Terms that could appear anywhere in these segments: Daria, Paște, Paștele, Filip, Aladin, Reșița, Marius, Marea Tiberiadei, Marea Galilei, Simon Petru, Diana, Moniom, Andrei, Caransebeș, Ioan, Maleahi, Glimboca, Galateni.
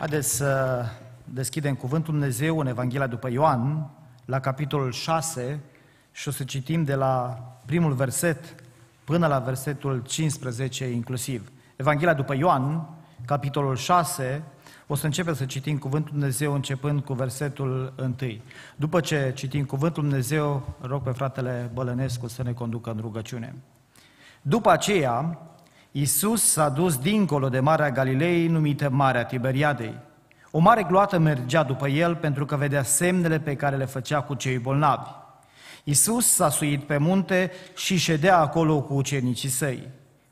Haideți să deschidem Cuvântul Dumnezeu în Evanghelia după Ioan, la capitolul 6, și o să citim de la primul verset până la versetul 15 inclusiv. Evanghelia după Ioan, capitolul 6, o să începem să citim Cuvântul Dumnezeu începând cu versetul 1. După ce citim Cuvântul Dumnezeu, rog pe fratele Bălănescu să ne conducă în rugăciune. După aceea, Iisus s-a dus dincolo de Marea Galilei, numită Marea Tiberiadei. O mare gloată mergea după el pentru că vedea semnele pe care le făcea cu cei bolnavi. Iisus s-a suit pe munte și ședea acolo cu ucenicii săi.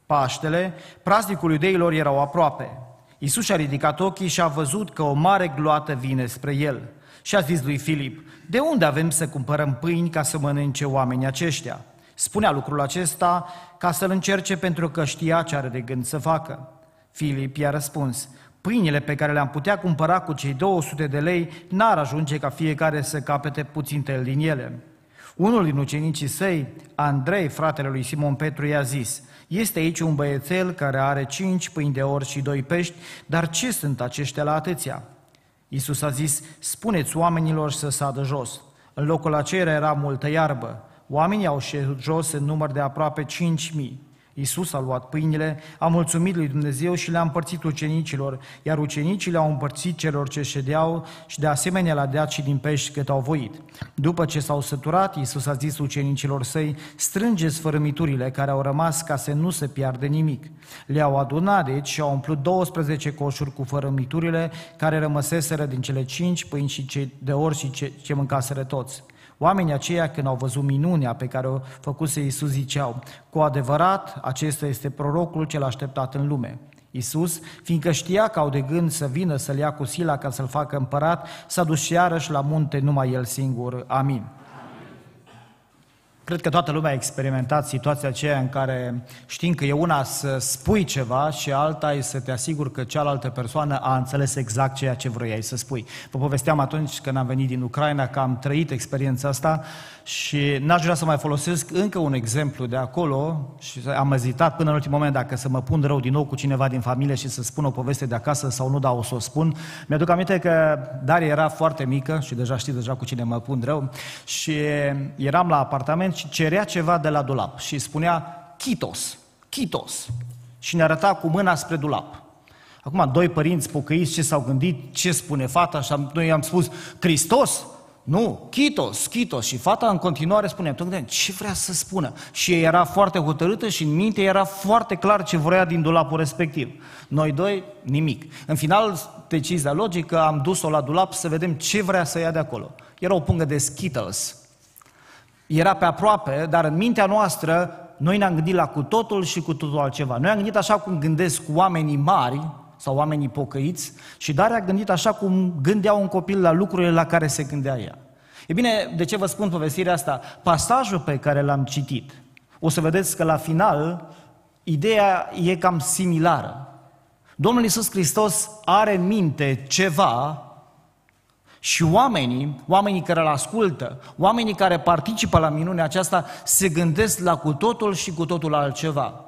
Paștele, praznicul iudeilor, erau aproape. Iisus și-a ridicat ochii și a văzut că o mare gloată vine spre el. Și a zis lui Filip: de unde avem să cumpărăm pâini ca să mănânce oamenii aceștia? Spunea lucrul acesta ca să-l încerce, pentru că știa ce are de gând să facă. Filip i-a răspuns: pâinile pe care le-am putea cumpăra cu cei 200 de lei n-ar ajunge ca fiecare să capete puțin tel din ele. Unul din ucenicii săi, Andrei, fratele lui Simon Petru, i-a zis: este aici un băiețel care are 5 pâini de orz și 2 pești, dar ce sunt aceștia la atâția? Iisus a zis: spuneți oamenilor să sadă jos. În locul acela era multă iarbă. Oamenii au șezut jos în număr de aproape 5.000. Iisus a luat pâinile, a mulțumit lui Dumnezeu și le-a împărțit ucenicilor, iar ucenicii le-au împărțit celor ce ședeau și de asemenea le-a dat și din pești cât au voit. După ce s-au săturat, Iisus a zis ucenicilor săi: strângeți fărâmiturile care au rămas ca să nu se piardă nimic. Le-au adunat deci și au umplut 12 coșuri cu fărâmiturile care rămăseseră din cele 5 pâini și cei de orz și ce mâncaseră toți. Oamenii aceia, când au văzut minunea pe care o făcuse Iisus, ziceau: cu adevărat, acesta este prorocul cel așteptat în lume. Iisus, fiindcă știa că au de gând să vină să-l ia cu sila ca să-l facă împărat, s-a dus iarăși la munte numai el singur. Amin. Cred că toată lumea a experimentat situația aceea în care știm că e una să spui ceva și alta e să te asiguri că cealaltă persoană a înțeles exact ceea ce vroiai să spui. Vă povesteam atunci când am venit din Ucraina că am trăit experiența asta și n-aș vrea să mai folosesc încă un exemplu de acolo și am ezitat până în ultimul moment dacă să mă pun rău din nou cu cineva din familie și să spun o poveste de acasă sau nu, dar o să o spun. Mi-aduc aminte că Daria era foarte mică și deja știți cu cine mă pun rău și eram la apartament și cerea ceva de la dulap și spunea Chitos și ne arăta cu mâna spre dulap. Acum, doi părinți pocăiți ce s-au gândit, ce spune fata, și noi i-am spus: Hristos? Nu, Chitos. Și fata în continuare spunea: ce vrea să spună? Și ea era foarte hotărâtă și în minte era foarte clar ce vrea din dulapul respectiv. Noi doi, nimic. În final, decizia logică, am dus-o la dulap să vedem ce vrea să ia de acolo. Era o pungă de Skittles. Era pe aproape, dar în mintea noastră noi ne-am gândit la cu totul și cu totul altceva. Noi am gândit așa cum gândesc oamenii mari sau oamenii pocăiți și Daria a gândit așa cum gândea un copil la lucrurile la care se gândea ea. E bine, de ce vă spun povestirea asta? Pasajul pe care l-am citit, o să vedeți că la final ideea e cam similară. Domnul Iisus Hristos are în minte ceva și oamenii care îl ascultă, oamenii care participă la minunea aceasta, se gândesc la cu totul și cu totul altceva.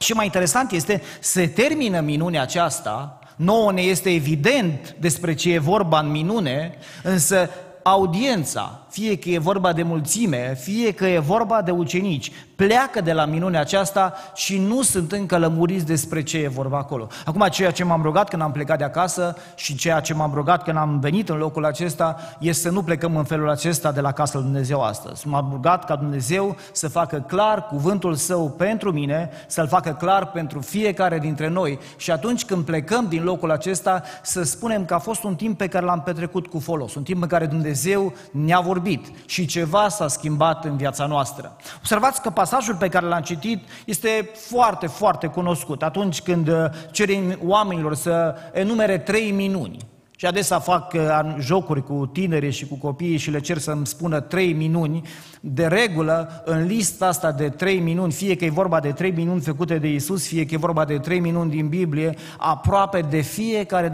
Și mai interesant este, se termină minunea aceasta, nouă ne este evident despre ce e vorba în minune, însă audiența, fie că e vorba de mulțime, fie că e vorba de ucenici, pleacă de la minunea aceasta și nu sunt încă lămuriți despre ce e vorba acolo. Acum, ceea ce m-am rugat când am plecat de acasă și ceea ce m-am rugat când am venit în locul acesta este să nu plecăm în felul acesta de la casa lui Dumnezeu astăzi. M-am rugat ca Dumnezeu să facă clar cuvântul Său pentru mine, să-L facă clar pentru fiecare dintre noi și atunci când plecăm din locul acesta să spunem că a fost un timp pe care l-am petrecut cu folos, un timp în care Dumnezeu ne-a vorbit și ceva s-a schimbat în viața noastră. Observați că pasajul pe care l-am citit este foarte, foarte cunoscut. Atunci când cerem oamenilor să enumere 3 minuni, și adesea fac jocuri cu tinerii și cu copiii și le cer să-mi spună 3 minuni, de regulă, în lista asta de 3 minuni, fie că e vorba de 3 minuni făcute de Iisus, fie că e vorba de 3 minuni din Biblie, aproape de fiecare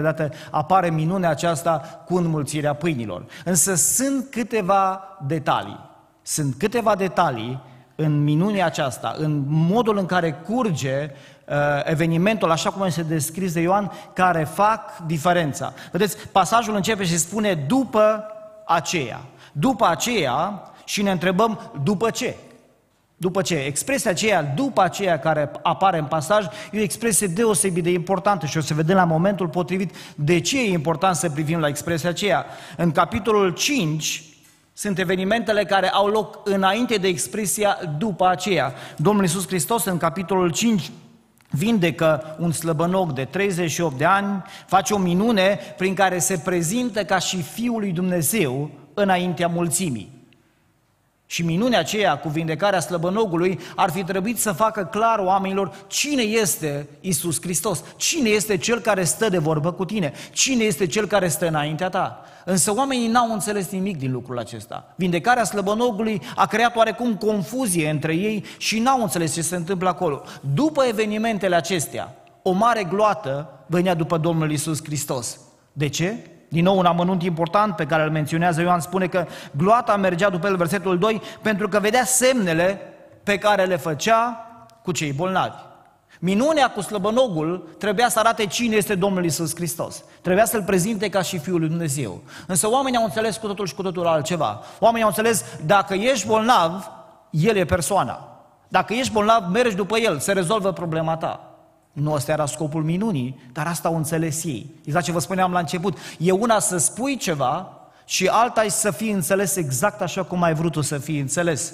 dată apare minunea aceasta cu înmulțirea pâinilor. Însă sunt câteva detalii în minunea aceasta, în modul în care curge evenimentul, așa cum este descris de Ioan, care fac diferența. Vedeți, pasajul începe și spune după aceea. După aceea și ne întrebăm după ce? După ce? Expresia aceea, după aceea, care apare în pasaj, e o expresie deosebit de importantă și o să vedem la momentul potrivit de ce e important să privim la expresia aceea. În capitolul 5 sunt evenimentele care au loc înainte de expresia după aceea. Domnul Iisus Hristos în capitolul 5 vindecă un slăbănoc de 38 de ani, face o minune prin care se prezintă ca și Fiul lui Dumnezeu înaintea mulțimii. Și minunea aceea cu vindecarea slăbănogului ar fi trebuit să facă clar oamenilor cine este Iisus Hristos, cine este Cel care stă de vorbă cu tine, cine este Cel care stă înaintea ta. Însă oamenii n-au înțeles nimic din lucrul acesta. Vindecarea slăbănogului a creat oarecum confuzie între ei și n-au înțeles ce se întâmplă acolo. După evenimentele acestea, o mare gloată venea după Domnul Iisus Hristos. De ce? Din nou, un amănunt important pe care îl menționează Ioan spune că gloata mergea după el, versetul 2, pentru că vedea semnele pe care le făcea cu cei bolnavi. Minunea cu slăbănogul trebuia să arate cine este Domnul Iisus Hristos. Trebuia să-L prezinte ca și Fiul lui Dumnezeu. Însă oamenii au înțeles cu totul și cu totul altceva. Oamenii au înțeles, dacă ești bolnav, El e persoana. Dacă ești bolnav, mergi după El, se rezolvă problema ta. Nu ăsta era scopul minunii, dar asta au înțeles ei. Exact ce vă spuneam la început. E una să spui ceva și alta e să fii înțeles exact așa cum ai vrut tu să fii înțeles.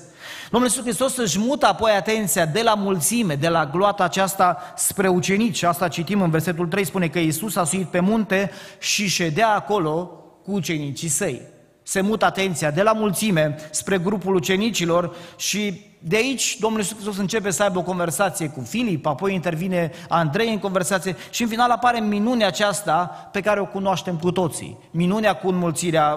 Domnul Iisus Hristos își mută apoi atenția de la mulțime, de la gloata aceasta spre ucenici. Asta citim în versetul 3, spune că Iisus a suit pe munte și ședea acolo cu ucenicii săi. Se mută atenția de la mulțime spre grupul ucenicilor și de aici Domnul Iisus Hristos începe să aibă o conversație cu Filip, apoi intervine Andrei în conversație și în final apare minunea aceasta pe care o cunoaștem cu toții, minunea cu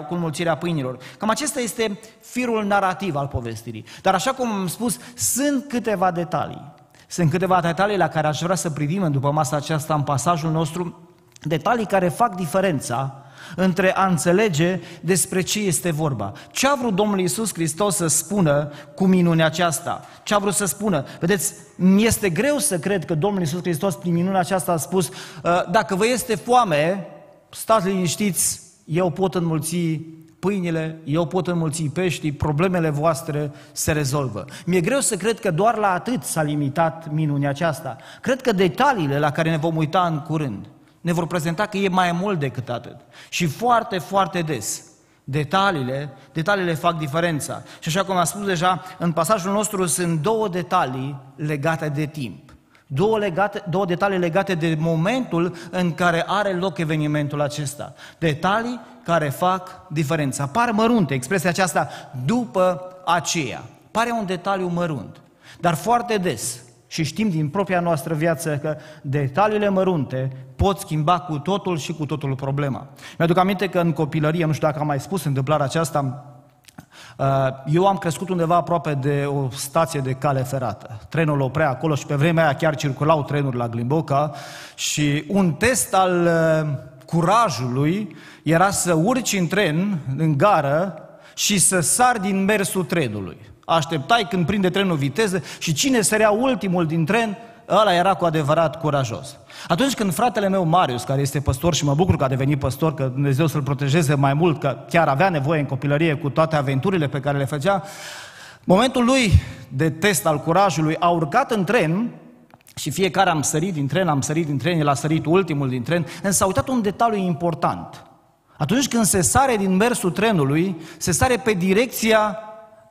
înmulțirea pâinilor. Cam acesta este firul narativ al povestirii. Dar așa cum am spus, sunt câteva detalii. Sunt câteva detalii la care aș vrea să privim după masa aceasta în pasajul nostru, detalii care fac diferența între a înțelege despre ce este vorba. Ce a vrut Domnul Iisus Hristos să spună cu minunea aceasta? Ce a vrut să spună? Vedeți, mi-este greu să cred că Domnul Iisus Hristos prin minunea aceasta a spus dacă vă este foame, stați liniștiți, eu pot înmulți pâinile, eu pot înmulți peștii, problemele voastre se rezolvă. Mi-e greu să cred că doar la atât s-a limitat minunea aceasta. Cred că detaliile la care ne vom uita în curând ne vor prezenta că e mai mult decât atât. Și foarte, foarte des, detaliile fac diferența. Și așa cum am spus deja, în pasajul nostru sunt două detalii legate de timp. Două detalii legate de momentul în care are loc evenimentul acesta. Detalii care fac diferența. Par mărunte, expresia aceasta, după aceea. Pare un detaliu mărunt, dar foarte des, și știm din propria noastră viață că detaliile mărunte pot schimba cu totul și cu totul problema. Mi-aduc aminte că în copilărie, nu știu dacă am mai spus întâmplarea aceasta, eu am crescut undeva aproape de o stație de cale ferată. Trenul oprea acolo și pe vremea aia chiar circulau trenuri la Glimboca și un test al curajului era să urci în tren, în gară, și să sari din mersul trenului. Așteptai când prinde trenul viteză și cine sărea ultimul din tren, ăla era cu adevărat curajos. Atunci când fratele meu Marius, care este păstor și mă bucur că a devenit păstor, că Dumnezeu să-l protejeze mai mult, că chiar avea nevoie în copilărie cu toate aventurile pe care le făcea, momentul lui de test al curajului, a urcat în tren și fiecare am sărit din tren, el a sărit ultimul din tren, însă s-a uitat un detaliu important. Atunci când se sare din mersul trenului, se sare pe direcția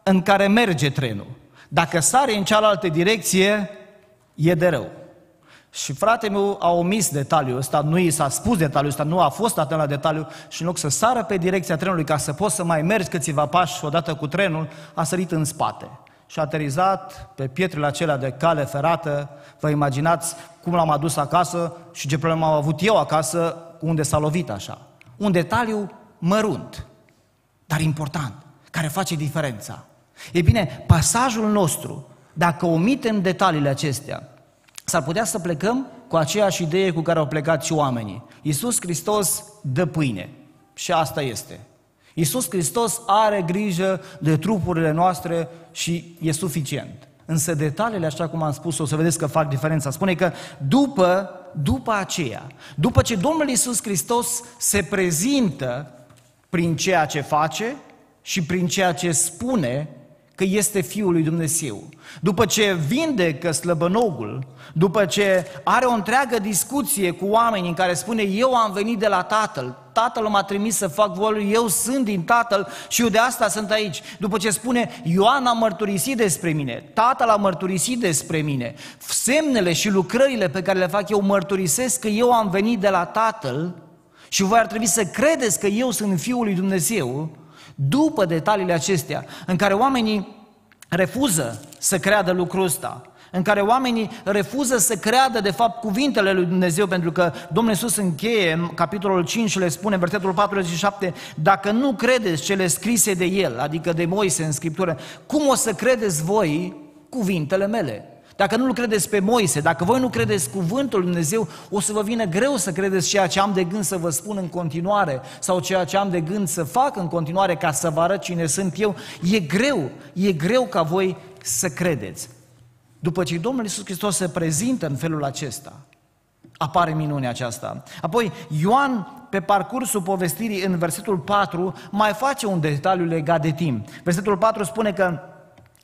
în care merge trenul. Dacă sare în cealaltă direcție, e de rău. Și fratele meu a omis detaliul ăsta, nu i s-a spus detaliul ăsta, nu a fost atent la detaliu și în loc să sară pe direcția trenului ca să poți să mai mergi câțiva pași odată cu trenul, a sărit în spate și a aterizat pe pietrele acelea de cale ferată. Vă imaginați cum l-am adus acasă și ce problemă am avut eu acasă, unde s-a lovit așa. Un detaliu mărunt, dar important, care face diferența. Ei bine, pasajul nostru, dacă omitem detaliile acestea, s-ar putea să plecăm cu aceeași idee cu care au plecat și oamenii. Iisus Hristos dă pâine. Și asta este. Iisus Hristos are grijă de trupurile noastre și e suficient. Însă detaliile, așa cum am spus, o să vedeți că fac diferența. Spune că după aceea, după ce Domnul Iisus Hristos se prezintă prin ceea ce face și prin ceea ce spune că este Fiul lui Dumnezeu, după ce vindecă slăbănogul, după ce are o întreagă discuție cu oamenii în care spune: eu am venit de la Tatăl, Tatăl m-a trimis să fac voia lui, eu sunt din Tatăl și eu de asta sunt aici. După ce spune: Ioan a mărturisit despre mine, Tatăl a mărturisit despre mine, semnele și lucrările pe care le fac eu mărturisesc că eu am venit de la Tatăl și voi ar trebui să credeți că eu sunt Fiul lui Dumnezeu. După detaliile acestea, în care oamenii refuză să creadă lucrul ăsta, în care oamenii refuză să creadă de fapt cuvintele lui Dumnezeu, pentru că Domnul Iisus încheie capitolul 5 și le spune, versetul 47, dacă nu credeți cele scrise de El, adică de Moise în Scriptură, cum o să credeți voi cuvintele mele? Dacă nu-L credeți pe Moise, dacă voi nu credeți cuvântul lui Dumnezeu, o să vă vină greu să credeți ceea ce am de gând să vă spun în continuare sau ceea ce am de gând să fac în continuare ca să vă arăt cine sunt eu. E greu ca voi să credeți. După ce Domnul Iisus Hristos se prezintă în felul acesta, apare minunea aceasta. Apoi Ioan, pe parcursul povestirii, în versetul 4, mai face un detaliu legat de timp. Versetul 4 spune că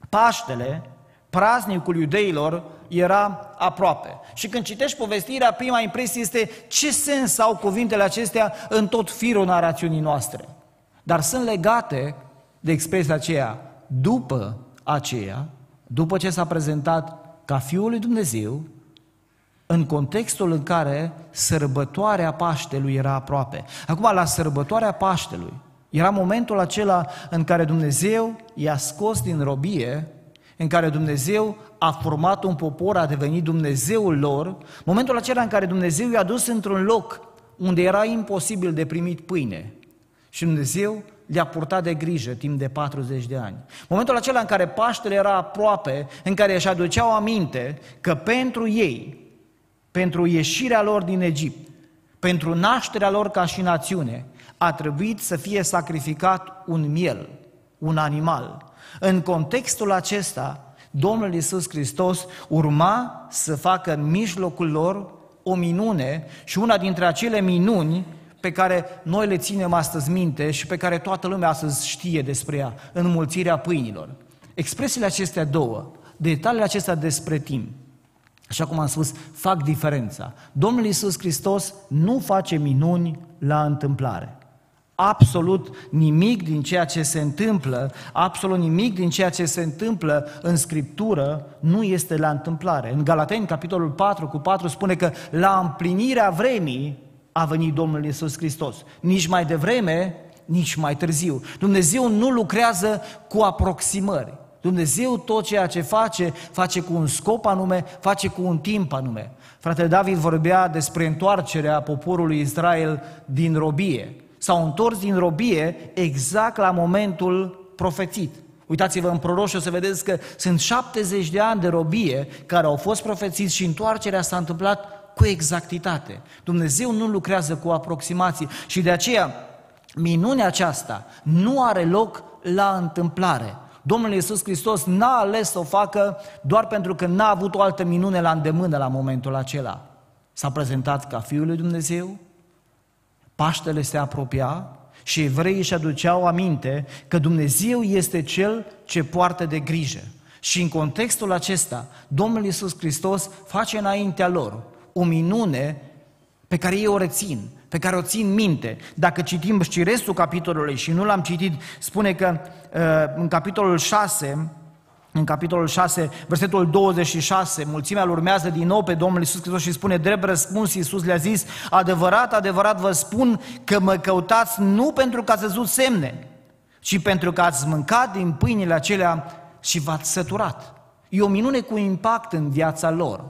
Paștele, praznicul iudeilor, era aproape. Și când citești povestirea, prima impresie este: ce sens au cuvintele acestea în tot firul narațiunii noastre? Dar sunt legate de expresia aceea, după aceea, după ce s-a prezentat ca Fiul lui Dumnezeu, în contextul în care sărbătoarea Paștelui era aproape. Acum, la sărbătoarea Paștelui, era momentul acela în care Dumnezeu i-a scos din robie, în care Dumnezeu a format un popor, a devenit Dumnezeul lor, momentul acela în care Dumnezeu i-a dus într-un loc unde era imposibil de primit pâine. Și Dumnezeu le-a purtat de grijă timp de 40 de ani. Momentul acela în care Paștele era aproape, în care își aduceau aminte că pentru ei, pentru ieșirea lor din Egipt, pentru nașterea lor ca și națiune, a trebuit să fie sacrificat un miel, un animal. În contextul acesta, Domnul Iisus Hristos urma să facă în mijlocul lor o minune și una dintre acele minuni pe care noi le ținem astăzi minte și pe care toată lumea astăzi știe despre ea, înmulțirea pâinilor. Expresiile acestea două, detaliile acestea despre timp, așa cum am spus, fac diferența. Domnul Iisus Hristos nu face minuni la întâmplare. Absolut nimic din ceea ce se întâmplă, absolut nimic din ceea ce se întâmplă în Scriptură nu este la întâmplare. În Galateni, capitolul 4:4, spune că la împlinirea vremii a venit Domnul Iisus Hristos. Nici mai devreme, nici mai târziu. Dumnezeu nu lucrează cu aproximări. Dumnezeu tot ceea ce face, face cu un scop anume, face cu un timp anume. Fratele David vorbea despre întoarcerea poporului Israel din robie. S-au întors din robie exact la momentul profețit. Uitați-vă în proroși, o să vedeți că sunt 70 de ani de robie care au fost profețiți și întoarcerea s-a întâmplat cu exactitate. Dumnezeu nu lucrează cu aproximații și de aceea minunea aceasta nu are loc la întâmplare. Domnul Iisus Hristos n-a ales să o facă doar pentru că n-a avut o altă minune la îndemână la momentul acela. S-a prezentat ca Fiul lui Dumnezeu, Paștele se apropia și evreii își aduceau aminte că Dumnezeu este Cel ce poartă de grijă. Și în contextul acesta, Domnul Iisus Hristos face înaintea lor o minune pe care ei o rețin, pe care o țin minte. Dacă citim și restul capitolului și nu l-am citit, spune că în capitolul 6... În capitolul 6, versetul 26, mulțimea îl urmează din nou pe Domnul Iisus Hristos și spune: drept răspuns, Iisus le-a zis: adevărat, adevărat vă spun că mă căutați nu pentru că ați văzut semne, ci pentru că ați mâncat din pâinile acelea și v-ați săturat. E o minune cu impact în viața lor.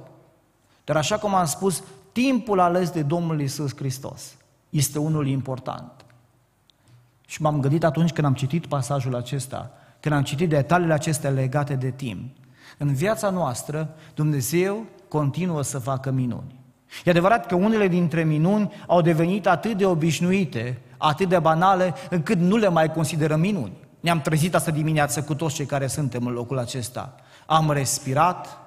Dar așa cum am spus, timpul ales de Domnul Iisus Hristos este unul important. Și m-am gândit atunci când am citit pasajul acesta, când am citit detaliile acestea legate de timp, în viața noastră Dumnezeu continuă să facă minuni. E adevărat că unele dintre minuni au devenit atât de obișnuite, atât de banale, încât nu le mai considerăm minuni. Ne-am trezit asta dimineață cu toți cei care suntem în locul acesta. am respirat,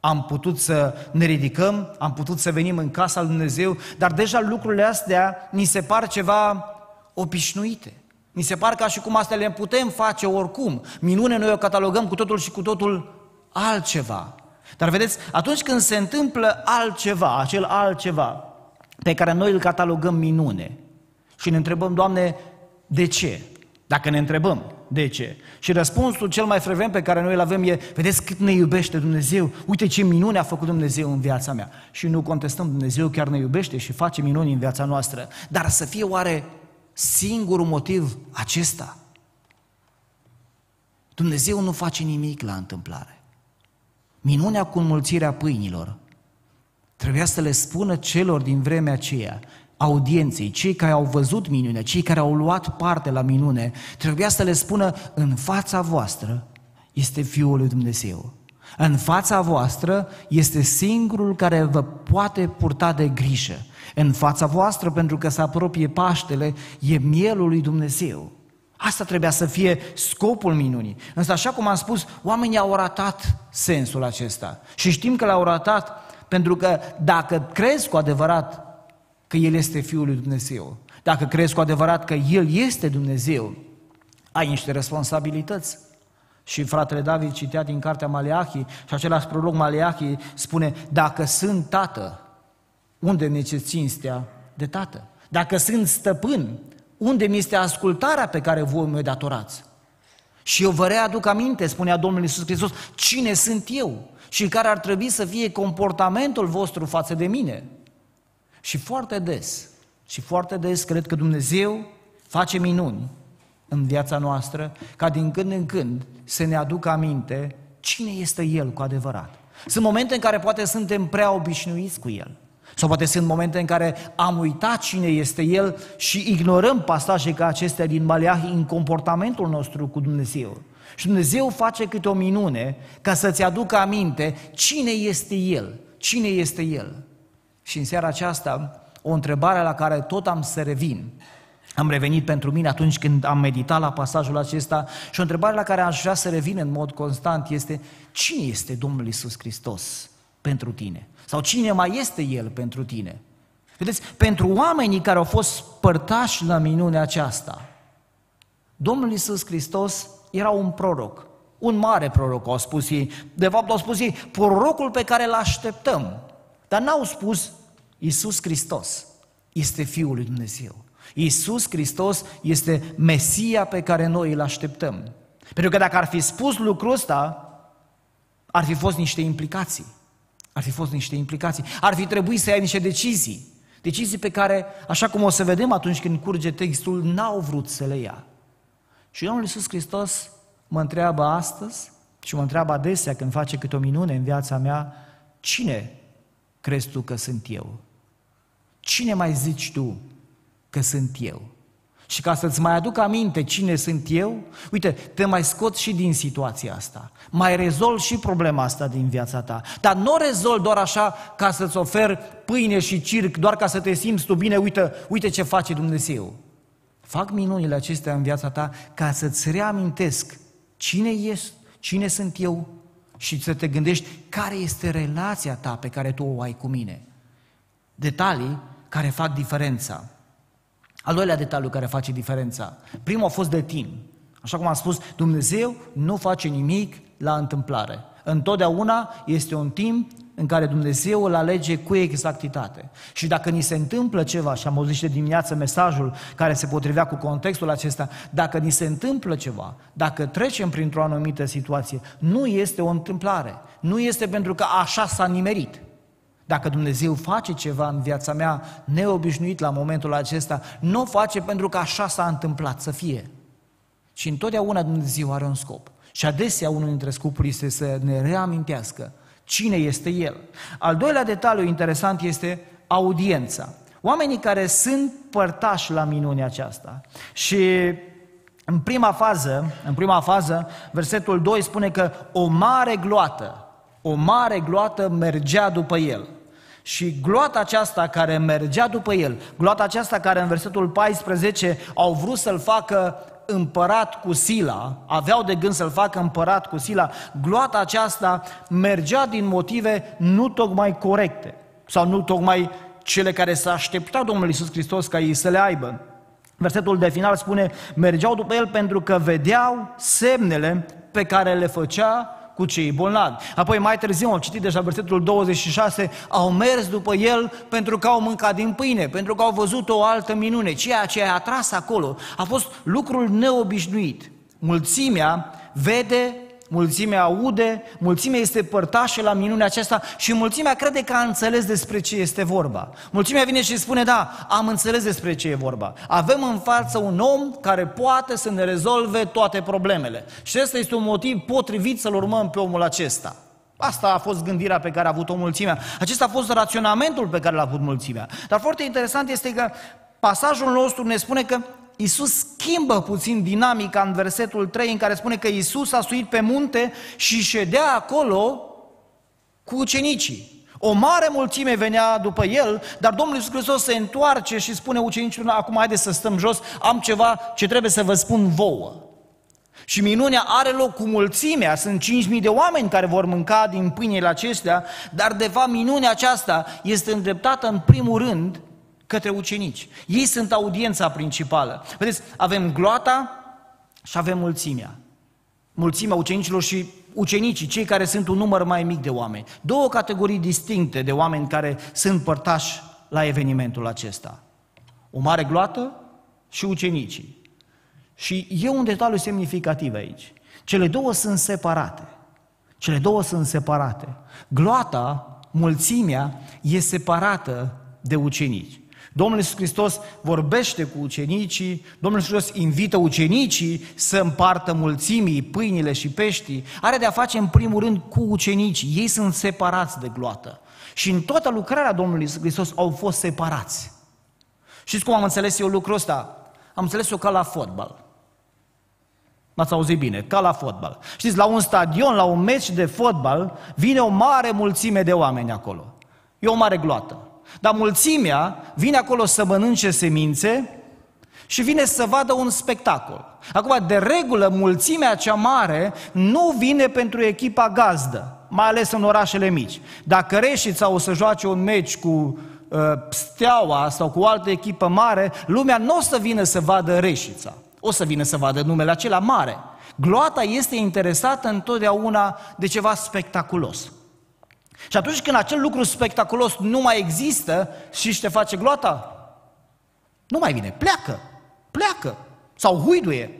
am putut să ne ridicăm, am putut să venim în casa lui Dumnezeu, dar deja lucrurile astea ni se par ceva obișnuite. Mi se par ca și cum astea le putem face oricum. Minune noi o catalogăm cu totul și cu totul altceva. Dar vedeți, atunci când se întâmplă altceva, acel altceva pe care noi îl catalogăm minune și ne întrebăm, Doamne, de ce? Dacă ne întrebăm, de ce? Și răspunsul cel mai frecvent pe care noi îl avem e, vedeți cât ne iubește Dumnezeu, uite ce minune a făcut Dumnezeu în viața mea. Și nu contestăm, Dumnezeu chiar ne iubește și face minuni în viața noastră. Dar să fie oare singurul motiv acesta? Dumnezeu nu face nimic la întâmplare. Minunea cu înmulțirea pâinilor trebuia să le spună celor din vremea aceea, audienței, cei care au văzut minunea, cei care au luat parte la minune, trebuia să le spună, în fața voastră este Fiul lui Dumnezeu. În fața voastră este singurul care vă poate purta de grijă. În fața voastră, pentru că se apropie Paștele, e mielul lui Dumnezeu. Asta trebuia să fie scopul minunii. Însă, așa cum am spus, oamenii au ratat sensul acesta. Și știm că l-au ratat pentru că dacă crezi cu adevărat că El este Fiul lui Dumnezeu, dacă crezi cu adevărat că El este Dumnezeu, ai niște responsabilități. Și fratele David citea din cartea Maleahi și același proroc Maleahi spune, dacă sunt tată, unde mi este cinstea de tată? Dacă sunt stăpân, unde mi este ascultarea pe care voi mi-o datorați? Și eu vă readuc aminte, spunea Domnul Iisus Hristos, cine sunt eu și care ar trebui să fie comportamentul vostru față de mine? Și foarte des cred că Dumnezeu face minuni în viața noastră, ca din când în când să ne aducă aminte cine este El cu adevărat. Sunt momente în care poate suntem prea obișnuiți cu El. Sau poate sunt momente în care am uitat cine este El și ignorăm pasaje ca acestea din Maleahi în comportamentul nostru cu Dumnezeu. Și Dumnezeu face câte o minune ca să-ți aducă aminte cine este El, cine este El. Și în seara aceasta, o întrebare la care tot am să revin, am revenit pentru mine atunci când am meditat la pasajul acesta și o întrebare la care aș vrea să revin în mod constant este, cine este Domnul Iisus Hristos pentru tine? Sau cine mai este El pentru tine? Vedeți, pentru oamenii care au fost părtași la minunea aceasta, Domnul Iisus Hristos era un proroc, un mare proroc, au spus ei. De fapt, au spus ei, prorocul pe care îl așteptăm. Dar n-au spus, Iisus Hristos este Fiul lui Dumnezeu. Iisus Hristos este Mesia pe care noi îl așteptăm. Pentru că dacă ar fi spus lucrul ăsta, ar fi fost niște implicații. Ar fi trebuit să ia niște decizii. Decizii pe care, așa cum o să vedem atunci când curge textul, n-au vrut să le ia. Și Domnul Iisus Hristos mă întreabă astăzi și mă întreabă adesea când face câte o minune în viața mea, cine crezi tu că sunt eu? Cine mai zici tu că sunt eu? Și ca să-ți mai aduc aminte cine sunt eu, uite, te mai scot și din situația asta. Mai rezolv și problema asta din viața ta. Dar nu o rezolv doar așa ca să-ți ofer pâine și circ, doar ca să te simți tu bine, uite ce face Dumnezeu. Fac minunile acestea în viața ta ca să-ți reamintesc cine ești, cine sunt eu și să te gândești care este relația ta pe care tu o ai cu mine. Detalii care fac diferența. Al doilea detaliu care face diferența. Primul a fost de timp. Așa cum am spus, Dumnezeu nu face nimic la întâmplare. Întotdeauna este un timp în care Dumnezeu îl alege cu exactitate. Și dacă ni se întâmplă ceva, și am auzit de dimineață mesajul care se potrivea cu contextul acesta, dacă ni se întâmplă ceva, dacă trecem printr-o anumită situație, nu este o întâmplare. Nu este pentru că așa s-a nimerit. Dacă Dumnezeu face ceva în viața mea neobișnuit la momentul acesta, nu o face pentru că așa s-a întâmplat să fie. Și întotdeauna Dumnezeu are un scop. Și adesea unul dintre scopuri este să ne reamintească cine este El. Al doilea detaliu interesant este audiența. Oamenii care sunt părtași la minunea aceasta. Și în prima fază, versetul 2 spune că o mare gloată mergea după El. Și gloata aceasta care mergea după el, gloata aceasta care în versetul 14 au vrut să-l facă împărat cu Sila, aveau de gând să-l facă împărat cu Sila, gloata aceasta mergea din motive nu tocmai corecte sau nu tocmai cele care s-a așteptat Domnul Iisus Hristos ca ei să le aibă. Versetul de final spune, mergeau după el pentru că vedeau semnele pe care le făcea cu cei bolnavi. Apoi mai târziu, am citit deja versetul 26, au mers după el pentru că au mâncat din pâine, pentru că au văzut o altă minune. Ceea ce a atras acolo a fost lucrul neobișnuit. Mulțimea vede, mulțimea aude, mulțimea este părtașă la minunea aceasta și mulțimea crede că a înțeles despre ce este vorba. Mulțimea vine și spune, da, am înțeles despre ce e vorba. Avem în față un om care poate să ne rezolve toate problemele. Și ăsta este un motiv potrivit să-l urmăm pe omul acesta. Asta a fost gândirea pe care a avut-o mulțimea. Acesta a fost raționamentul pe care l-a avut mulțimea. Dar foarte interesant este că pasajul nostru ne spune că Iisus schimbă puțin dinamica în versetul 3, în care spune că Iisus a suit pe munte și ședea acolo cu ucenicii. O mare mulțime venea după el, dar Domnul Iisus Hristos se întoarce și spune ucenicilor, acum haideți să stăm jos, am ceva ce trebuie să vă spun vouă. Și minunea are loc cu mulțimea, sunt 5.000 de oameni care vor mânca din pâinile acestea, dar de fapt minunea aceasta este îndreptată în primul rând către ucenici. Ei sunt audiența principală. Vedeți, avem gloata și avem mulțimea. Mulțimea ucenicilor și ucenicii, cei care sunt un număr mai mic de oameni. Două categorii distincte de oameni care sunt părtași la evenimentul acesta. O mare gloată și ucenicii. Și e un detaliu semnificativ aici. Cele două sunt separate. Cele două sunt separate. Gloata, mulțimea, e separată de ucenici. Domnul Iisus Hristos vorbește cu ucenicii, Domnul Iisus Hristos invită ucenicii să împartă mulțimii, pâinile și peștii. Are de a face în primul rând cu ucenicii, ei sunt separați de gloată. Și în toată lucrarea Domnului Iisus Hristos au fost separați. Știți cum am înțeles eu lucrul ăsta? Am înțeles-o ca la fotbal. M-ați auzit bine, ca la fotbal. Știți, la un stadion, la un meci de fotbal, vine o mare mulțime de oameni acolo. E o mare gloată. Dar mulțimea vine acolo să mănânce semințe și vine să vadă un spectacol. Acum, de regulă, mulțimea cea mare nu vine pentru echipa gazdă, mai ales în orașele mici. Dacă Reșița o să joace un meci cu Steaua sau cu o altă echipă mare, lumea nu o să vină să vadă Reșița, o să vină să vadă numele acela mare. Gloata este interesată întotdeauna de ceva spectaculos. Și atunci când acel lucru spectaculos nu mai există, și ce face gloata? Nu mai vine, pleacă sau huiduie.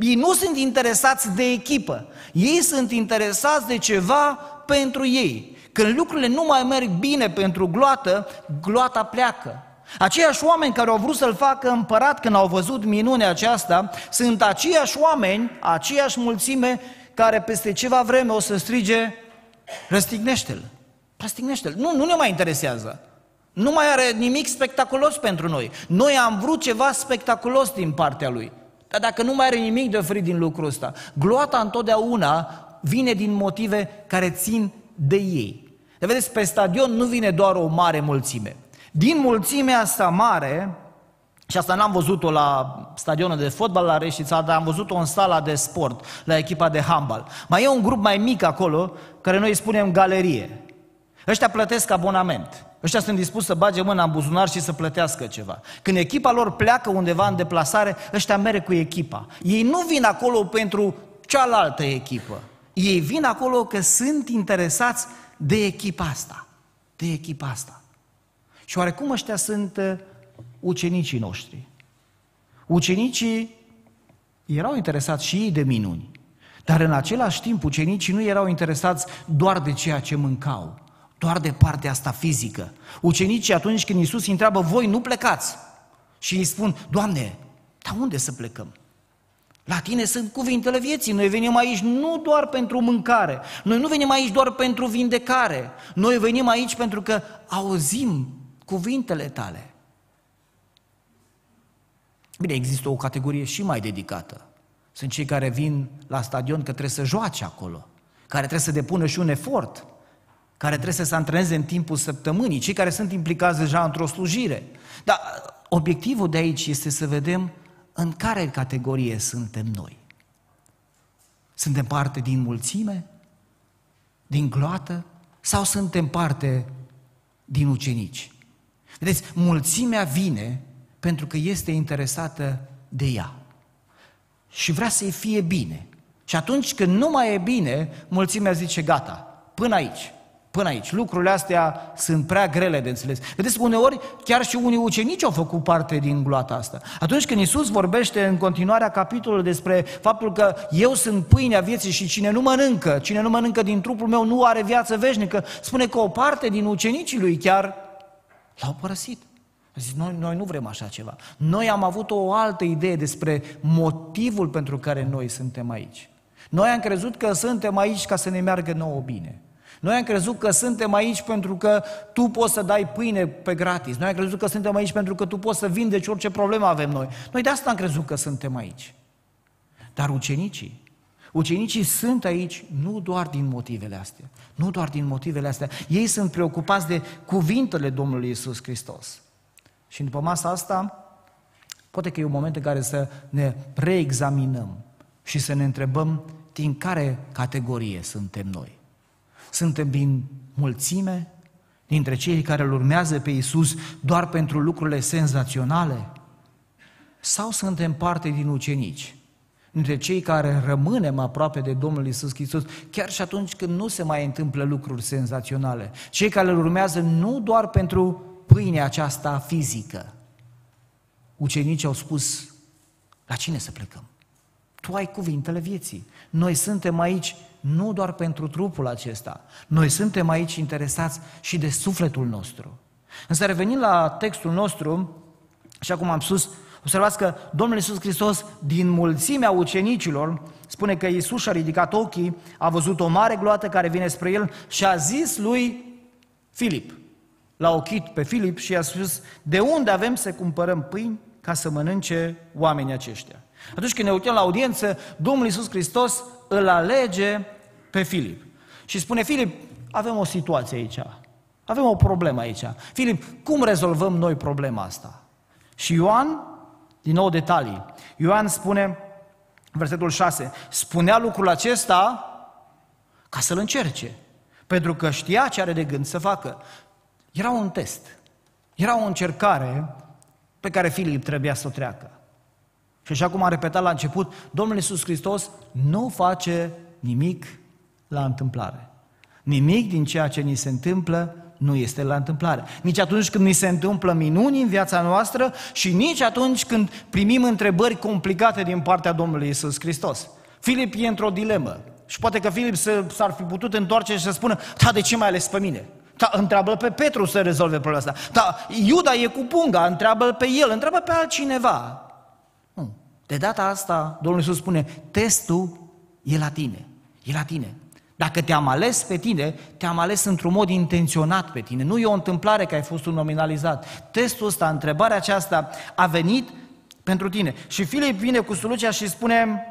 Ei nu sunt interesați de echipă, ei sunt interesați de ceva pentru ei. Când lucrurile nu mai merg bine pentru gloată, gloata pleacă. Aceiași oameni care au vrut să-l facă împărat când au văzut minunea aceasta, sunt aceiași oameni, aceeași mulțime care peste ceva vreme o să strige, răstignește-l, nu ne mai interesează, nu mai are nimic spectaculos pentru noi, noi am vrut ceva spectaculos din partea lui, dar dacă nu mai are nimic de oferit din lucrul ăsta, gloata întotdeauna vine din motive care țin de ei. De vedeți, pe stadion nu vine doar o mare mulțime, din mulțimea asta mare, și asta n-am văzut-o la stadionul de fotbal la Reșița, dar am văzut-o în sala de sport, la echipa de handbal. Mai e un grup mai mic acolo, care noi îi spunem galerie. Ăștia plătesc abonament. Ăștia sunt dispuși să bage mâna în buzunar și să plătească ceva. Când echipa lor pleacă undeva în deplasare, ăștia merg cu echipa. Ei nu vin acolo pentru cealaltă echipă. Ei vin acolo că sunt interesați de echipa asta. De echipa asta. Și oarecum ăștia sunt ucenicii noștri. Ucenicii erau interesați și ei de minuni, dar în același timp ucenicii nu erau interesați doar de ceea ce mâncau, doar de partea asta fizică. Ucenicii atunci când Iisus îi întreabă, voi nu plecați? Și îi spun, Doamne, dar unde să plecăm? La tine sunt cuvintele vieții, noi venim aici nu doar pentru mâncare, noi nu venim aici doar pentru vindecare, noi venim aici pentru că auzim cuvintele tale. Bine, există o categorie și mai dedicată. Sunt cei care vin la stadion că trebuie să joace acolo, care trebuie să depună și un efort, care trebuie să se antreneze în timpul săptămânii, cei care sunt implicați deja într-o slujire. Dar obiectivul de aici este să vedem în care categorie suntem noi. Suntem parte din mulțime? Din gloată? Sau suntem parte din ucenici? Vedeți, mulțimea vine pentru că este interesată de ea și vrea să-i fie bine. Și atunci când nu mai e bine, mulțimea zice gata, până aici, până aici. Lucrurile astea sunt prea grele de înțeles. Vedeți, uneori chiar și unii ucenici au făcut parte din gloata asta. Atunci când Iisus vorbește în continuarea capitolului despre faptul că eu sunt pâinea vieții și cine nu mănâncă din trupul meu nu are viață veșnică, spune că o parte din ucenicii lui chiar l-au părăsit. Zice, noi nu vrem așa ceva. Noi am avut o altă idee despre motivul pentru care noi suntem aici. Noi am crezut că suntem aici ca să ne meargă nouă bine. Noi am crezut că suntem aici pentru că tu poți să dai pâine pe gratis. Noi am crezut că suntem aici pentru că tu poți să vindeci orice problemă avem noi. Noi de asta am crezut că suntem aici. Dar ucenicii sunt aici nu doar din motivele astea. Nu doar din motivele astea. Ei sunt preocupați de cuvintele Domnului Iisus Hristos. Și după masa asta, poate că e un moment în care să ne reexaminăm și să ne întrebăm din care categorie suntem noi. Suntem din mulțime, dintre cei care îl urmează pe Iisus doar pentru lucrurile senzaționale? Sau suntem parte din ucenici, dintre cei care rămânem aproape de Domnul Iisus Hristos, chiar și atunci când nu se mai întâmplă lucruri senzaționale? Cei care îl urmează nu doar pentru pâinea aceasta fizică. Ucenicii au spus, la cine să plecăm? Tu ai cuvintele vieții. Noi suntem aici nu doar pentru trupul acesta. Noi suntem aici interesați și de sufletul nostru. Însă revenind la textul nostru, așa cum am spus, observați că Domnul Iisus Hristos, din mulțimea ucenicilor, spune că Iisus și-a ridicat ochii, a văzut o mare gloată care vine spre el și a zis lui Filip. L-a ochit pe Filip și i-a spus, de unde avem să cumpărăm pâini ca să mănânce oamenii aceștia? Atunci când ne uităm la audiență, Domnul Iisus Hristos îl alege pe Filip. Și spune, Filip, avem o situație aici, avem o problemă aici. Filip, cum rezolvăm noi problema asta? Și Ioan, din nou detalii, Ioan spune, versetul 6, spunea lucrul acesta ca să-l încerce, pentru că știa ce are de gând să facă. Era un test, era o încercare pe care Filip trebuia să o treacă. Și așa cum am repetat la început, Domnul Iisus Hristos nu face nimic la întâmplare. Nimic din ceea ce ni se întâmplă nu este la întâmplare. Nici atunci când ni se întâmplă minuni în viața noastră și nici atunci când primim întrebări complicate din partea Domnului Iisus Hristos. Filip e într-o dilemă și poate că Filip s-ar fi putut întoarce și să spună, da, de ce mai ales pe mine? Da, întreabă-l pe Petru să rezolve problema asta. Da, Iuda e cu punga, întreabă-l pe el, întreabă pe altcineva. Nu. De data asta, Domnul Iisus spune, testul e la tine, e la tine. Dacă te-am ales pe tine, te-am ales într-un mod intenționat pe tine. Nu e o întâmplare că ai fost un nominalizat. Testul ăsta, întrebarea aceasta a venit pentru tine. Și Filip vine cu soluția și spune,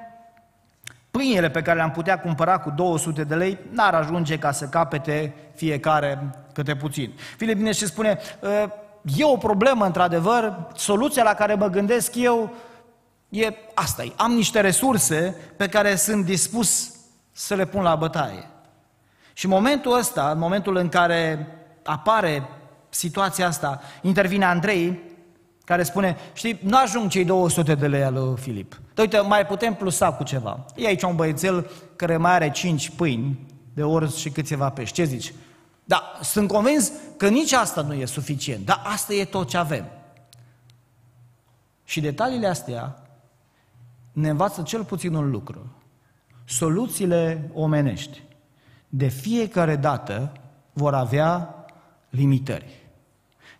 pâinile pe care le-am putea cumpăra cu 200 de lei n-ar ajunge ca să capete fiecare câte puțin. Filip vine și spune, e o problemă într-adevăr, soluția la care mă gândesc eu e asta, am niște resurse pe care sunt dispus să le pun la bătaie. Și în momentul ăsta, în momentul în care apare situația asta, intervine Andrei, care spune, știi, nu ajung cei 200 de lei al lui Filip. Dar uite, mai putem plusa cu ceva. E aici un băiețel care mai are 5 pâini de orz și câțiva pești. Ce zici? Da, sunt convins că nici asta nu e suficient, dar asta e tot ce avem. Și detaliile astea ne învață cel puțin un lucru. Soluțiile omenești de fiecare dată vor avea limitări.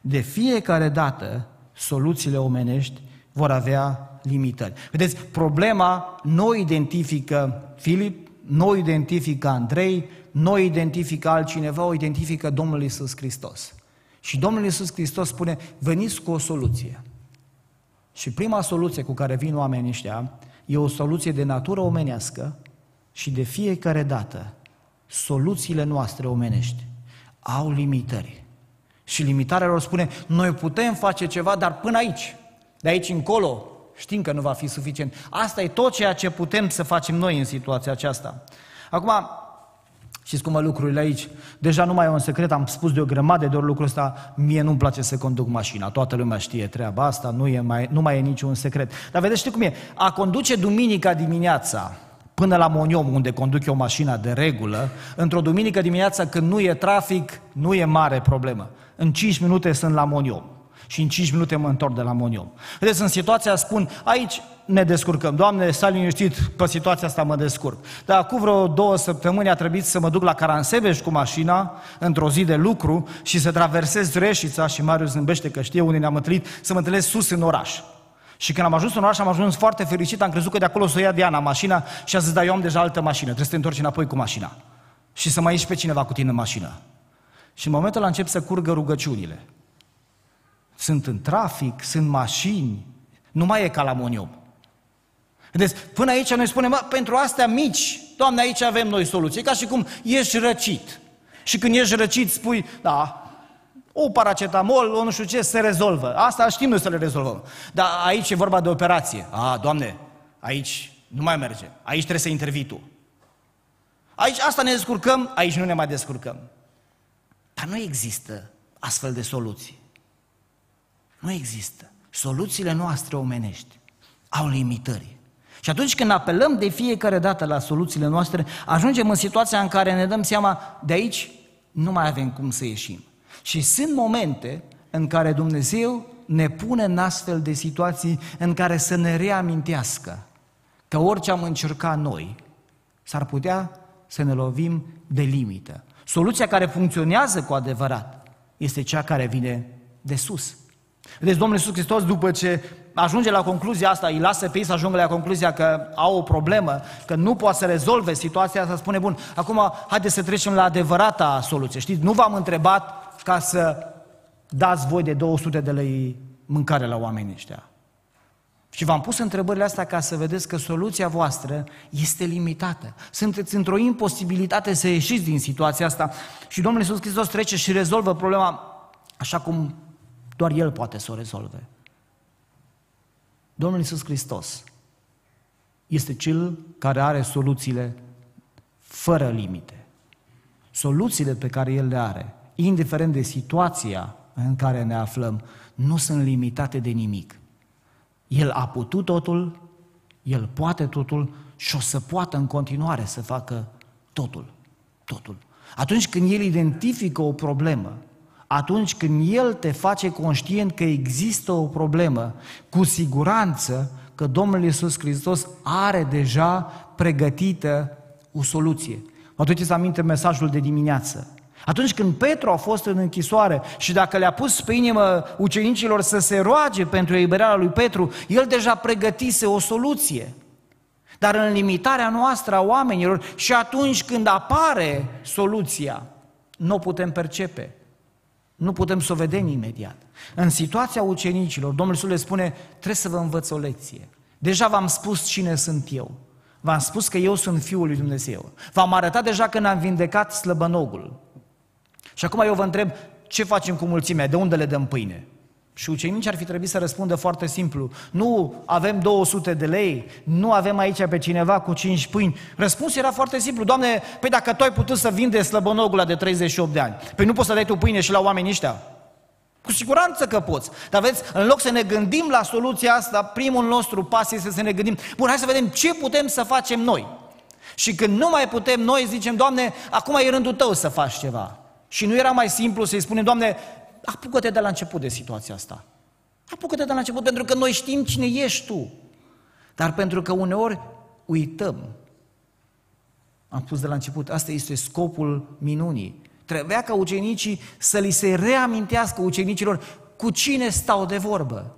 De fiecare dată soluțiile omenești vor avea limitări. Vedeți, problema nu o identifică Filip, nu o identifică Andrei, nu o identifică altcineva, o identifică Domnul Iisus Hristos. Și Domnul Iisus Hristos spune, veniți cu o soluție. Și prima soluție cu care vin oamenii ăștia e o soluție de natură omenească și de fiecare dată soluțiile noastre omenești au limitări. Și limitarea lor spune, noi putem face ceva, dar până aici, de aici încolo, știm că nu va fi suficient. Asta e tot ceea ce putem să facem noi în situația aceasta. Acum, știți cum mă lucrurile aici? Deja nu mai e un secret, am spus de o grămadă de ori lucrul ăsta, mie nu-mi place să conduc mașina, toată lumea știe treaba asta, nu mai e niciun secret. Dar vedeți, știi cum e? A conduce duminica dimineața până la Moniom, unde conduc eu mașina de regulă, într-o duminică dimineața când nu e trafic, nu e mare problemă. În 5 minute sunt la Moniom. Și în 5 minute mă întorc de la Moniom. Vedeți, în situația spun, aici ne descurcăm. Doamne, stai liniștit, pe situația asta mă descurc. Dar acum vreo 2 săptămâni a trebuit să mă duc la Caransebeș cu mașina, într-o zi de lucru, și să traversez Reșița, și Marius zâmbește că știe unde ne-am întâlnit, să mă întâlnesc sus în oraș. Și când am ajuns în oraș, am ajuns foarte fericit, am crezut că de acolo o să ia Diana mașina și a zis, da, eu am deja altă mașină, trebuie să te întorci înapoi cu mașina. Și să mai ieși pe cineva cu tine în mașină. Și în momentul ăla încep să curgă rugăciunile. Sunt în trafic, sunt mașini, nu mai e ca la Moniom. Vedeți, până aici noi spunem, mă, pentru astea mici, Doamne, aici avem noi soluții, ca și cum ești răcit. Și când ești răcit spui, da, o paracetamol, o nu știu ce, se rezolvă. Asta știm noi să le rezolvăm. Dar aici e vorba de operație. A, Doamne, aici nu mai merge, aici trebuie să intervii Tu. Aici asta ne descurcăm, aici nu ne mai descurcăm. Dar nu există astfel de soluții. Nu există. Soluțiile noastre omenești au limitări. Și atunci când apelăm de fiecare dată la soluțiile noastre, ajungem în situația în care ne dăm seama, de aici nu mai avem cum să ieșim. Și sunt momente în care Dumnezeu ne pune în astfel de situații în care să ne reamintească că orice am încercat noi, s-ar putea să ne lovim de limită. Soluția care funcționează cu adevărat este cea care vine de sus. Deci Domnul Iisus Hristos, după ce ajunge la concluzia asta, îi lasă pe ei să ajungă la concluzia că au o problemă, că nu poate să rezolve situația asta, spune, bun, acum haideți să trecem la adevărata soluție. Știți, nu v-am întrebat ca să dați voi de 200 de lei mâncare la oamenii ăștia. Și v-am pus întrebările astea ca să vedeți că soluția voastră este limitată. Sunteți într-o imposibilitate să ieșiți din situația asta. Și Domnul Iisus Hristos trece și rezolvă problema așa cum doar El poate să o rezolve. Domnul Iisus Hristos este Cel care are soluțiile fără limite. Soluțiile pe care El le are, indiferent de situația în care ne aflăm, nu sunt limitate de nimic. El a putut totul, El poate totul și o să poată în continuare să facă totul. Atunci când El identifică o problemă, atunci când El te face conștient că există o problemă, cu siguranță că Domnul Iisus Hristos are deja pregătită o soluție. Vă aduceți aminte mesajul de dimineață. Atunci când Petru a fost în închisoare și dacă le-a pus pe inimă ucenicilor să se roage pentru eliberarea lui Petru, el deja pregătise o soluție. Dar în limitarea noastră a oamenilor și atunci când apare soluția, nu o putem percepe. Nu putem să o vedem imediat. În situația ucenicilor, Domnul Iisus le spune, trebuie să vă învăț o lecție. Deja v-am spus cine sunt eu. V-am spus că eu sunt Fiul lui Dumnezeu. V-am arătat deja când am vindecat slăbănogul. Și acum eu vă întreb, ce facem cu mulțimea? De unde le dăm pâine? Și ucenicii ar fi trebuit să răspundă foarte simplu. Nu avem 200 de lei, nu avem aici pe cineva cu 5 pâini. Răspunsul era foarte simplu. Doamne, păi dacă tu ai putut să vindești slăbănogul ăla de 38 de ani, păi nu poți să dai tu pâine și la oamenii ăștia? Cu siguranță că poți. Dar vezi, în loc să ne gândim la soluția asta, primul nostru pas este să ne gândim, bun, hai să vedem ce putem să facem noi. Și când nu mai putem noi, zicem, Doamne, acum e rândul tău să faci ceva. Și nu era mai simplu să-i spunem, Doamne, apucă-te de la început de situația asta. Apucă-te de la început, pentru că noi știm cine ești tu. Dar pentru că uneori uităm. Am spus de la început, asta este scopul minunii. Trebuia ca ucenicii să li se reamintească ucenicilor cu cine stau de vorbă.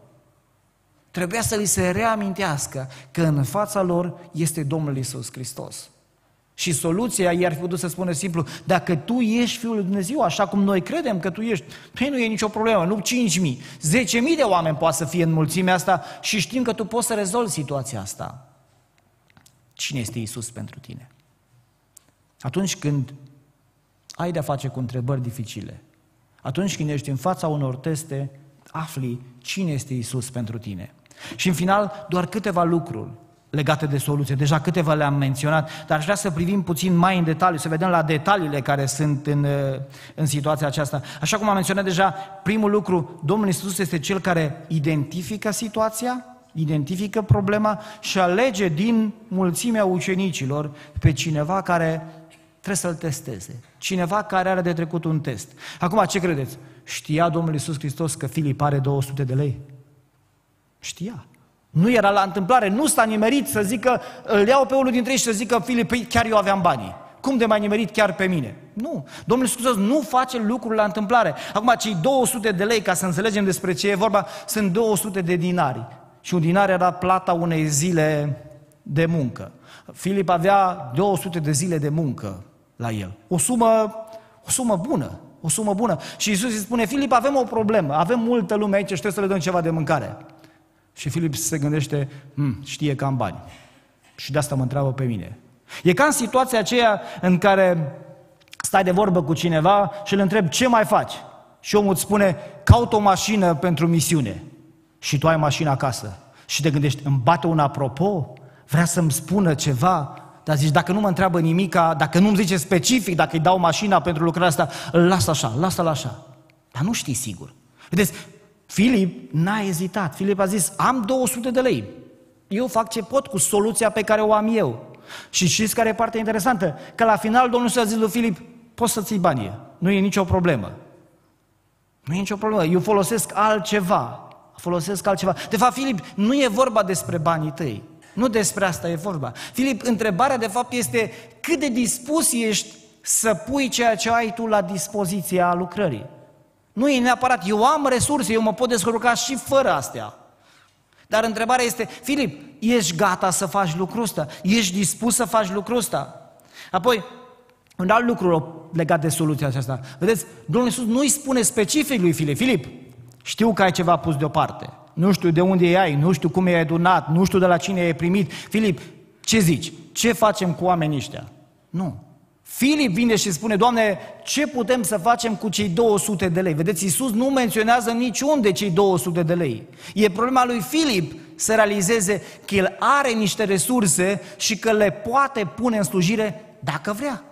Trebuia să li se reamintească că în fața lor este Domnul Iisus Hristos. Și soluția i-ar fi putut să spună simplu, dacă tu ești Fiul lui Dumnezeu, așa cum noi credem că tu ești, păi nu e nicio problemă, nu 5.000, 10.000 de oameni poate să fie în mulțimea asta și știm că tu poți să rezolvi situația asta. Cine este Iisus pentru tine? Atunci când ai de-a face cu întrebări dificile. Atunci când ești în fața unor teste, afli cine este Iisus pentru tine. Și în final, doar câteva lucruri legate de soluție. Deja câteva le-am menționat, dar aș vrea să privim puțin mai în detaliu, să vedem la detaliile care sunt în situația aceasta. Așa cum am menționat deja, primul lucru, Domnul Iisus este Cel care identifică situația, identifică problema și alege din mulțimea ucenicilor pe cineva care trebuie să-L testeze. Cineva care are de trecut un test. Acum, ce credeți? Știa Domnul Iisus Hristos că Filip are 200 de lei? Știa. Nu era la întâmplare, nu s-a nimerit să zică, îl iau pe unul dintre ei și să zică, Filip, păi chiar eu aveam banii. Cum de m-ai nimerit chiar pe mine? Nu. Domnul Iisus Hristos nu face lucruri la întâmplare. Acum, cei 200 de lei, ca să înțelegem despre ce e vorba, sunt 200 de dinari. Și un dinar era plata unei zile de muncă. Filip avea 200 de zile de muncă la el. O sumă bună. O sumă bună. Și Iisus îi spune, Filip, avem o problemă. Avem multă lume aici și trebuie să le dăm ceva de mâncare. Și Filip se gândește, știe că am bani. Și de asta mă întreabă pe mine. E ca în situația aceea în care stai de vorbă cu cineva și îl întrebi, ce mai faci? Și omul îți spune, caut o mașină pentru misiune. Și tu ai mașină acasă. Și te gândești, îmi bate un apropo? Vrea să-mi spună ceva? Dar zici, dacă nu mă întreabă nimica, dacă nu-mi zice specific, dacă îi dau mașina pentru lucrarea asta, îl las așa, lasă-l așa. Dar nu știi sigur. Vedeți, Filip n-a ezitat. Filip a zis, am 200 de lei. Eu fac ce pot cu soluția pe care o am eu. Și știți care e partea interesantă? Că la final Domnul Iisus a zis lui Filip, poți să-ți iei banii. Nu e nicio problemă. Nu e nicio problemă. Eu folosesc altceva. Folosesc altceva. De fapt, Filip, nu e vorba despre banii tăi. Nu despre asta e vorba. Filip, întrebarea de fapt este cât de dispus ești să pui ceea ce ai tu la dispoziția lucrării. Nu e neapărat, eu am resurse, eu mă pot descurca și fără astea. Dar întrebarea este, Filip, ești gata să faci lucrul ăsta? Ești dispus să faci lucrul ăsta? Apoi, un alt lucru legat de soluția aceasta. Vedeți, Domnul Iisus nu îi spune specific lui Filip, Filip, știu că ai ceva pus deoparte, nu știu de unde ai, nu știu cum i-ai adunat, nu știu de la cine ai primit. Filip, ce zici? Ce facem cu oamenii ăștia? Nu. Filip vine și spune, Doamne, ce putem să facem cu cei 200 de lei? Vedeți, Iisus nu menționează niciunde cei 200 de lei. E problema lui Filip să realizeze că el are niște resurse și că le poate pune în slujire dacă vrea.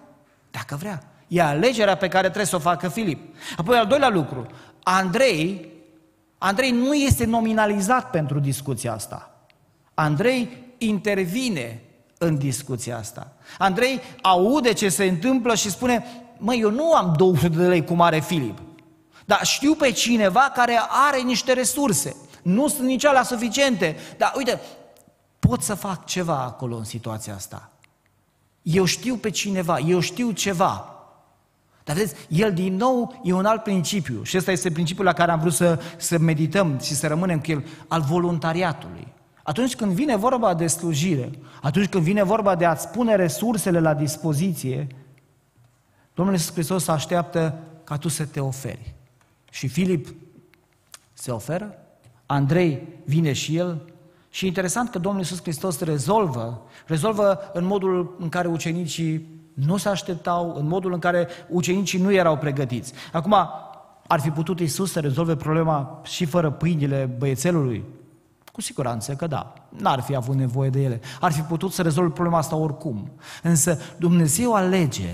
Dacă vrea. E alegerea pe care trebuie să o facă Filip. Apoi, al doilea lucru, Andrei nu este nominalizat pentru discuția asta. Andrei intervine în discuția asta. Andrei aude ce se întâmplă și spune, măi, eu nu am 200 de lei cum are Filip, dar știu pe cineva care are niște resurse, nu sunt nici alea suficiente, dar uite, pot să fac ceva acolo în situația asta. Eu știu pe cineva, eu știu ceva. Dar vedeți, el din nou e un alt principiu și ăsta este principiul la care am vrut să medităm și să rămânem cu el, al voluntariatului. Atunci când vine vorba de slujire, atunci când vine vorba de a-ți pune resursele la dispoziție, Domnul Iisus Hristos așteaptă ca tu să te oferi. Și Filip se oferă, Andrei vine și el și e interesant că Domnul Iisus Hristos rezolvă în modul în care ucenicii nu se așteptau, în modul în care ucenicii nu erau pregătiți. Acum, ar fi putut Iisus să rezolve problema și fără pâinile băiețelului? Cu siguranță că da, n-ar fi avut nevoie de ele. Ar fi putut să rezolve problema asta oricum. Însă Dumnezeu alege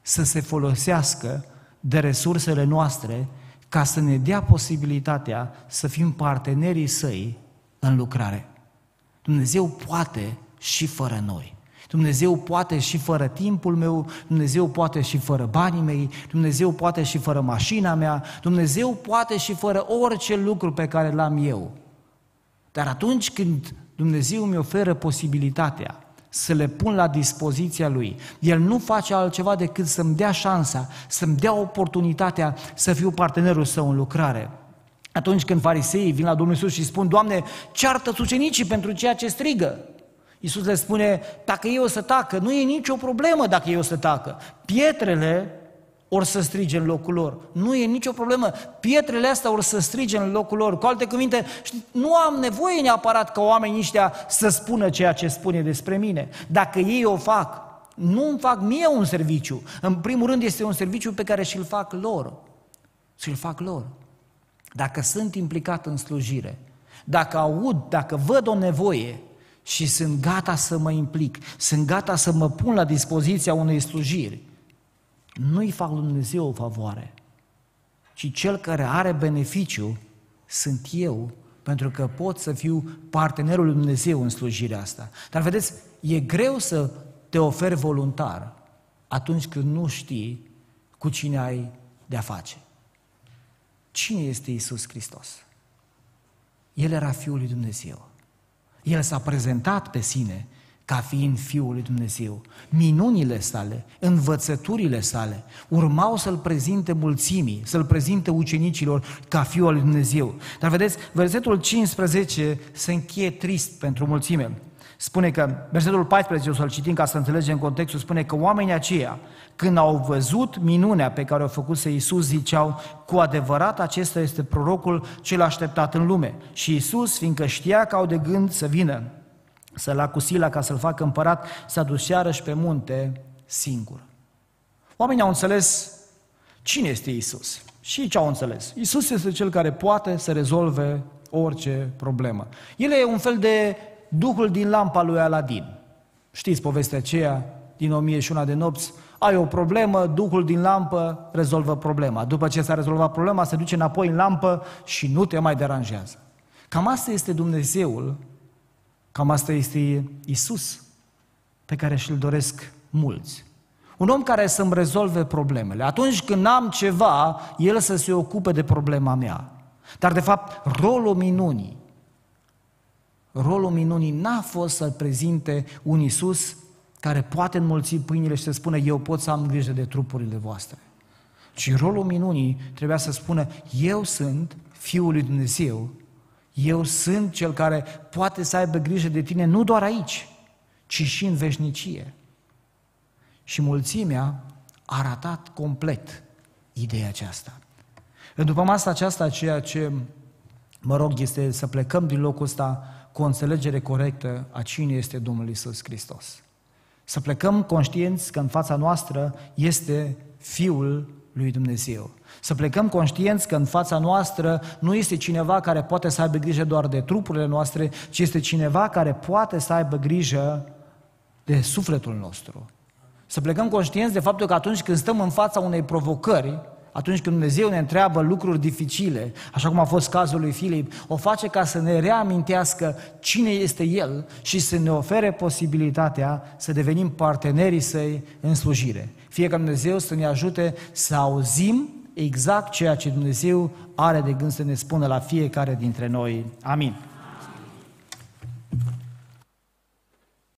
să se folosească de resursele noastre ca să ne dea posibilitatea să fim partenerii Săi în lucrare. Dumnezeu poate și fără noi. Dumnezeu poate și fără timpul meu, Dumnezeu poate și fără banii mei, Dumnezeu poate și fără mașina mea, Dumnezeu poate și fără orice lucru pe care l-am eu. Dar atunci când Dumnezeu mi oferă posibilitatea să le pun la dispoziția Lui, El nu face altceva decât să-mi dea șansa, să-mi dea oportunitatea să fiu partenerul Său în lucrare. Atunci când fariseii vin la Domnul Iisus și spun, Doamne, ceartă-ți ucenicii pentru ceea ce strigă. Iisus le spune, dacă ei o să tacă, nu e nicio problemă dacă ei o să tacă. Pietrele or să strige în locul lor. Nu e nicio problemă. Pietrele astea or să strige în locul lor. Cu alte cuvinte, nu am nevoie neapărat ca oamenii ăștia să spună ceea ce spune despre mine. Dacă ei o fac, nu îmi fac mie un serviciu. În primul rând este un serviciu pe care și-l fac lor. Și-l fac lor. Dacă sunt implicat în slujire, dacă aud, dacă văd o nevoie și sunt gata să mă implic, sunt gata să mă pun la dispoziția unei slujiri, nu-i fac lui Dumnezeu o favoare, ci cel care are beneficiu sunt eu, pentru că pot să fiu partenerul lui Dumnezeu în slujirea asta. Dar vedeți, e greu să te oferi voluntar atunci când nu știi cu cine ai de-a face. Cine este Iisus Hristos? El era Fiul lui Dumnezeu. El s-a prezentat pe sine ca fiind Fiul lui Dumnezeu. Minunile sale, învățăturile sale, urmau să-L prezinte mulțimii, să-L prezinte ucenicilor ca Fiul lui Dumnezeu. Dar vedeți, versetul 15 se încheie trist pentru mulțime. Spune că, versetul 14, o să-l citim ca să înțelegem contextul, spune că oamenii aceia, când au văzut minunea pe care o făcuse Iisus, ziceau, cu adevărat acesta este prorocul cel așteptat în lume. Și Iisus, fiindcă știa că au de gând să vină, să-l acusila ca să-l facă împărat, s-a dus iarăși pe munte singur. Oamenii au înțeles cine este Iisus și ce au înțeles. Iisus este cel care poate să rezolve orice problemă. El e un fel de duhul din lampa lui Aladin. Știți povestea aceea din 1001 de nopți? Ai o problemă, duhul din lampă rezolvă problema. După ce s-a rezolvat problema, se duce înapoi în lampă și nu te mai deranjează. Cam asta este Dumnezeul, cam asta este Iisus, pe care și-l doresc mulți. Un om care să-mi rezolve problemele. Atunci când am ceva, el să se ocupe de problema mea. Dar de fapt, rolul minunii n-a fost să-l prezinte un Iisus care poate înmulți pâinile și să spună eu pot să am grijă de trupurile voastre. Ci rolul minunii trebuia să spună eu sunt Fiul lui Dumnezeu, eu sunt cel care poate să aibă grijă de tine nu doar aici, ci și în veșnicie. Și mulțimea a ratat complet ideea aceasta. În dupămasa aceasta, ceea ce mă rog este să plecăm din locul ăsta cu o înțelegere corectă a cine este Domnul Iisus Hristos. Să plecăm conștienți că în fața noastră este Fiul lui Dumnezeu. Să plecăm conștienți că în fața noastră nu este cineva care poate să aibă grijă doar de trupurile noastre, ci este cineva care poate să aibă grijă de sufletul nostru. Să plecăm conștienți de faptul că atunci când stăm în fața unei provocări, atunci când Dumnezeu ne întreabă lucruri dificile, așa cum a fost cazul lui Filip, o face ca să ne reamintească cine este El și să ne ofere posibilitatea să devenim partenerii Săi în slujire. Fie ca Dumnezeu să ne ajute să auzim exact ceea ce Dumnezeu are de gând să ne spună la fiecare dintre noi. Amin.